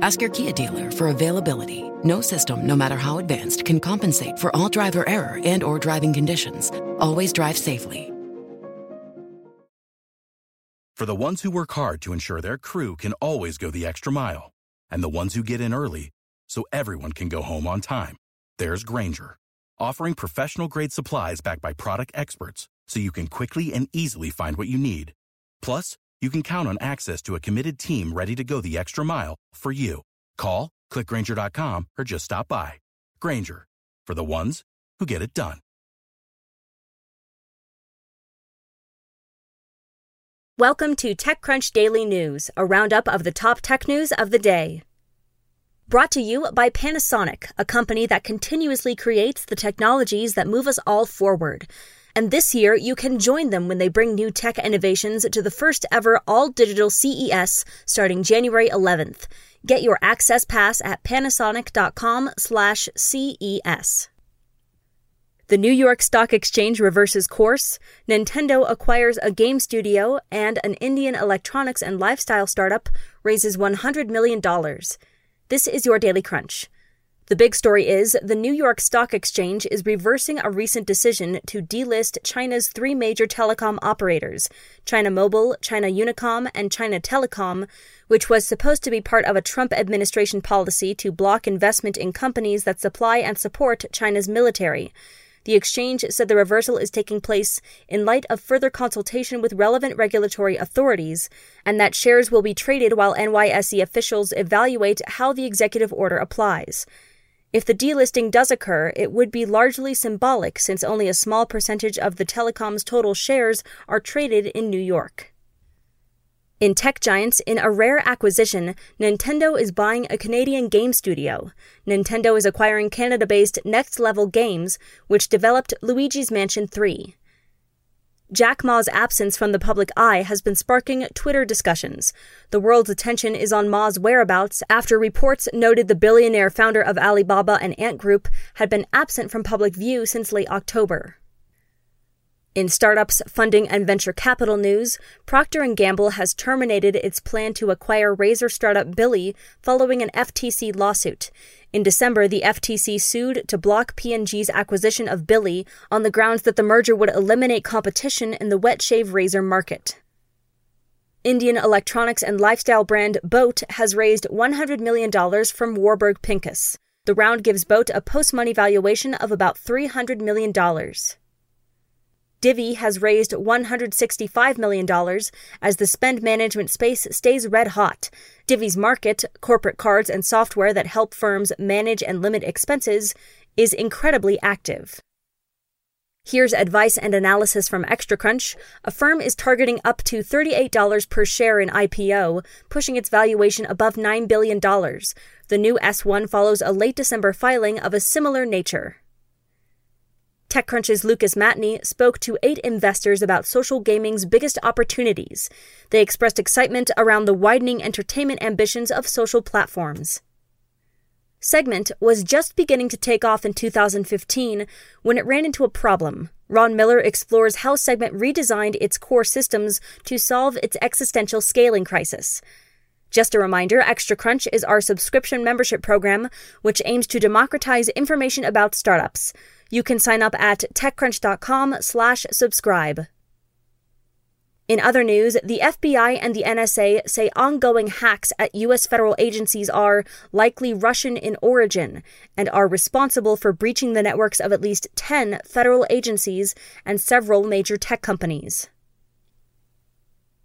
Ask your Kia dealer for availability. No system, no matter how advanced, can compensate for all driver error and or driving conditions. Always drive safely. For the ones who work hard to ensure their crew can always go the extra mile, and the ones who get in early so everyone can go home on time, there's Grainger, offering professional-grade supplies backed by product experts so you can quickly and easily find what you need. Plus, you can count on access to a committed team ready to go the extra mile for you. Call, click Grainger.com, or just stop by. Grainger, for the ones who get it done. Welcome to TechCrunch Daily News, a roundup of the top tech news of the day. Brought to you by Panasonic, a company that continuously creates the technologies that move us all forward. And this year, you can join them when they bring new tech innovations to the first ever all-digital CES starting January 11th. Get your access pass at panasonic.com/CES. The New York Stock Exchange reverses course, Nintendo acquires a game studio, and an Indian electronics and lifestyle startup raises $100 million. This is your Daily Crunch. The big story is the New York Stock Exchange is reversing a recent decision to delist China's 3 major telecom operators, China Mobile, China Unicom, and China Telecom, which was supposed to be part of a Trump administration policy to block investment in companies that supply and support China's military. The exchange said the reversal is taking place in light of further consultation with relevant regulatory authorities, and that shares will be traded while NYSE officials evaluate how the executive order applies. If the delisting does occur, it would be largely symbolic since only a small percentage of the telecom's total shares are traded in New York. In tech giants, in a rare acquisition, Nintendo is buying a Canadian game studio. Nintendo is acquiring Canada-based Next Level Games, which developed Luigi's Mansion 3. Jack Ma's absence from the public eye has been sparking Twitter discussions. The world's attention is on Ma's whereabouts after reports noted the billionaire founder of Alibaba and Ant Group had been absent from public view since late October. In startups, funding, and venture capital news, Procter & Gamble has terminated its plan to acquire razor startup Billy following an FTC lawsuit. In December, the FTC sued to block P&G's acquisition of Billy on the grounds that the merger would eliminate competition in the wet shave razor market. Indian electronics and lifestyle brand Boat has raised $100 million from Warburg Pincus. The round gives Boat a post-money valuation of about $300 million. Divvy has raised $165 million as the spend management space stays red hot. Divvy's market, corporate cards and software that help firms manage and limit expenses, is incredibly active. Here's advice and analysis from Extra Crunch. A firm is targeting up to $38 per share in IPO, pushing its valuation above $9 billion. The new S-1 follows a late December filing of a similar nature. TechCrunch's Lucas Matney spoke to 8 investors about social gaming's biggest opportunities. They expressed excitement around the widening entertainment ambitions of social platforms. Segment was just beginning to take off in 2015 when it ran into a problem. Ron Miller explores how Segment redesigned its core systems to solve its existential scaling crisis. Just a reminder, Extra Crunch is our subscription membership program, which aims to democratize information about startups. You can sign up at techcrunch.com/subscribe. In other news, the FBI and the NSA say ongoing hacks at U.S. federal agencies are likely Russian in origin and are responsible for breaching the networks of at least 10 federal agencies and several major tech companies.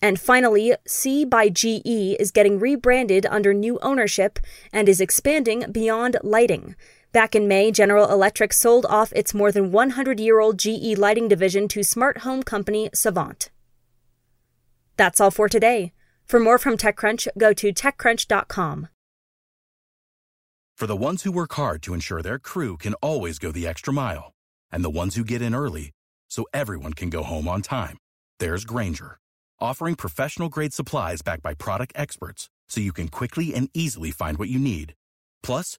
And finally, C by GE is getting rebranded under new ownership and is expanding beyond lighting. Back in May, General Electric sold off its more than 100-year-old GE lighting division to smart home company Savant. That's all for today. For more from TechCrunch, go to techcrunch.com. For the ones who work hard to ensure their crew can always go the extra mile. And the ones who get in early so everyone can go home on time. There's Grainger, offering professional-grade supplies backed by product experts so you can quickly and easily find what you need. Plus,